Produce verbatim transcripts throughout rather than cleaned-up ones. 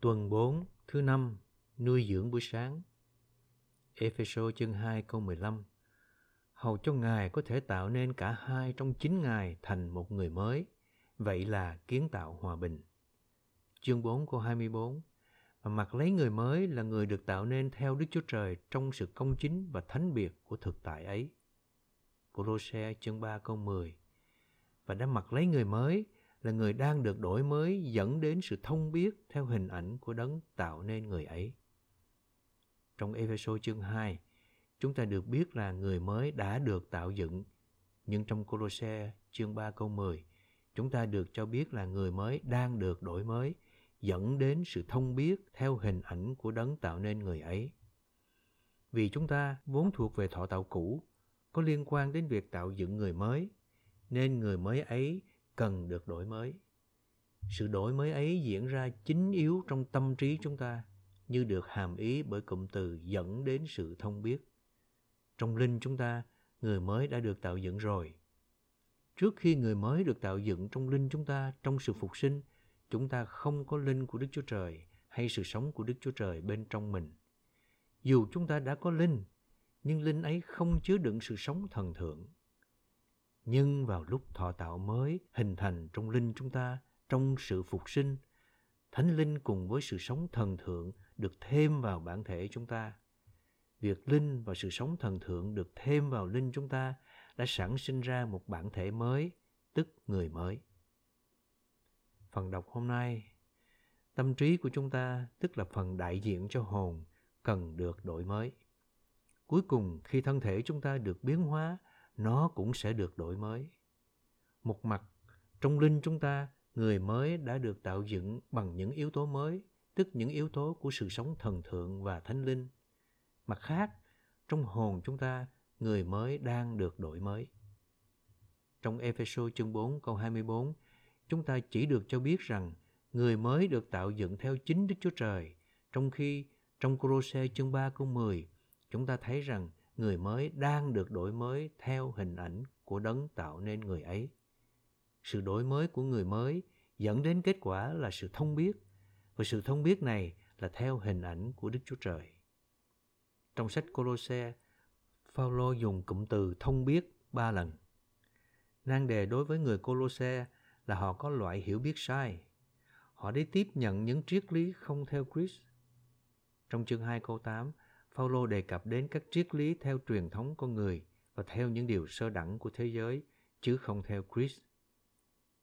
Tuần bốn, thứ năm, nuôi dưỡng buổi sáng. Ê-phê-sô chương hai câu mười lăm. Hầu cho Ngài có thể tạo nên cả hai trong chính Ngài thành một người mới, vậy là kiến tạo hòa bình. Chương bốn câu hai mươi bốn. Mặc lấy người mới là người được tạo nên theo Đức Chúa Trời trong sự công chính và thánh biệt của thực tại ấy. Cô-rô-se chương ba câu mười. Và đã mặc lấy người mới là người đang được đổi mới dẫn đến sự thông biết theo hình ảnh của đấng tạo nên người ấy. Trong Ê-phê-sô chương hai, chúng ta được biết là người mới đã được tạo dựng, nhưng trong Cô-rô-se chương ba câu mười, chúng ta được cho biết là người mới đang được đổi mới dẫn đến sự thông biết theo hình ảnh của đấng tạo nên người ấy. Vì chúng ta vốn thuộc về thọ tạo cũ, có liên quan đến việc tạo dựng người mới, nên người mới ấy cần được đổi mới. Sự đổi mới ấy diễn ra chính yếu trong tâm trí chúng ta, như được hàm ý bởi cụm từ dẫn đến sự thông biết. Trong linh chúng ta, người mới đã được tạo dựng rồi. Trước khi người mới được tạo dựng trong linh chúng ta, trong sự phục sinh, chúng ta không có linh của Đức Chúa Trời hay sự sống của Đức Chúa Trời bên trong mình. Dù chúng ta đã có linh, nhưng linh ấy không chứa đựng sự sống thần thượng. Nhưng vào lúc thọ tạo mới hình thành trong linh chúng ta, trong sự phục sinh, Thánh Linh cùng với sự sống thần thượng được thêm vào bản thể chúng ta. Việc linh và sự sống thần thượng được thêm vào linh chúng ta đã sản sinh ra một bản thể mới, tức người mới. Phần đọc hôm nay, tâm trí của chúng ta, tức là phần đại diện cho hồn, cần được đổi mới. Cuối cùng, khi thân thể chúng ta được biến hóa, nó cũng sẽ được đổi mới. Một mặt, trong linh chúng ta, người mới đã được tạo dựng bằng những yếu tố mới, tức những yếu tố của sự sống thần thượng và Thánh Linh. Mặt khác, trong hồn chúng ta, người mới đang được đổi mới. Trong Ê-phê-sô chương bốn câu hai mươi bốn, chúng ta chỉ được cho biết rằng người mới được tạo dựng theo chính Đức Chúa Trời, trong khi trong Cô-rô-se chương ba câu mười, chúng ta thấy rằng người mới đang được đổi mới theo hình ảnh của đấng tạo nên người ấy. Sự đổi mới của người mới dẫn đến kết quả là sự thông biết, và sự thông biết này là theo hình ảnh của Đức Chúa Trời. Trong sách Cô-rô-se, Phao-lô dùng cụm từ thông biết ba lần. Nan đề đối với người Cô-rô-se là họ có loại hiểu biết sai. Họ đã tiếp nhận những triết lý không theo Christ. Trong chương hai câu tám, Phao-lô đề cập đến các triết lý theo truyền thống con người và theo những điều sơ đẳng của thế giới, chứ không theo Christ.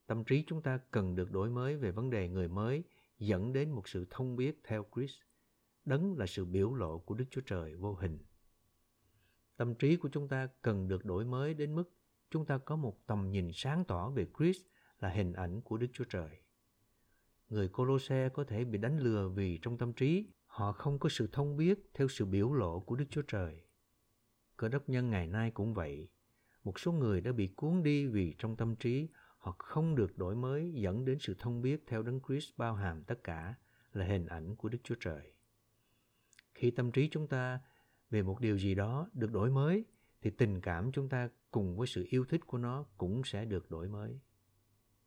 Tâm trí chúng ta cần được đổi mới về vấn đề người mới dẫn đến một sự thông biết theo Christ. Đấng là sự biểu lộ của Đức Chúa Trời vô hình. Tâm trí của chúng ta cần được đổi mới đến mức chúng ta có một tầm nhìn sáng tỏ về Christ là hình ảnh của Đức Chúa Trời. Người Cô-rô-se có thể bị đánh lừa vì trong tâm trí họ không có sự thông biết theo sự biểu lộ của Đức Chúa Trời. Cơ đốc nhân ngày nay cũng vậy. Một số người đã bị cuốn đi vì trong tâm trí họ không được đổi mới dẫn đến sự thông biết theo đấng Christ bao hàm tất cả là hình ảnh của Đức Chúa Trời. Khi tâm trí chúng ta về một điều gì đó được đổi mới, thì tình cảm chúng ta cùng với sự yêu thích của nó cũng sẽ được đổi mới.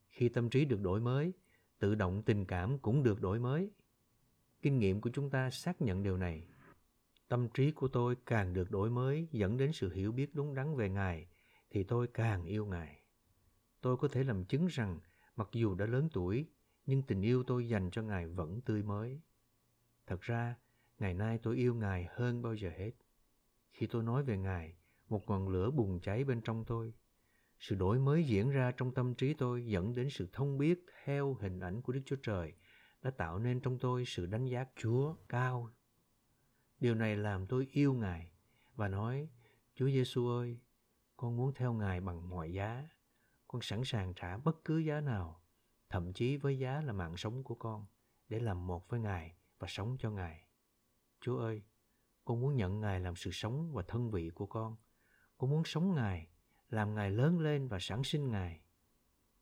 Khi tâm trí được đổi mới, tự động tình cảm cũng được đổi mới. Kinh nghiệm của chúng ta xác nhận điều này. Tâm trí của tôi càng được đổi mới dẫn đến sự hiểu biết đúng đắn về Ngài, thì tôi càng yêu Ngài. Tôi có thể làm chứng rằng mặc dù đã lớn tuổi, nhưng tình yêu tôi dành cho Ngài vẫn tươi mới. Thật ra, ngày nay tôi yêu Ngài hơn bao giờ hết. Khi tôi nói về Ngài, một ngọn lửa bùng cháy bên trong tôi. Sự đổi mới diễn ra trong tâm trí tôi dẫn đến sự thông biết theo hình ảnh của Đức Chúa Trời đã tạo nên trong tôi sự đánh giá Chúa cao. Điều này làm tôi yêu Ngài và nói, Chúa Giê-xu ơi, con muốn theo Ngài bằng mọi giá. Con sẵn sàng trả bất cứ giá nào, thậm chí với giá là mạng sống của con, để làm một với Ngài và sống cho Ngài. Chúa ơi, con muốn nhận Ngài làm sự sống và thân vị của con. Con muốn sống Ngài, làm Ngài lớn lên và sản sinh Ngài.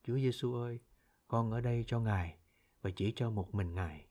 Chúa Giê-xu ơi, con ở đây cho Ngài và chỉ cho một mình Ngài.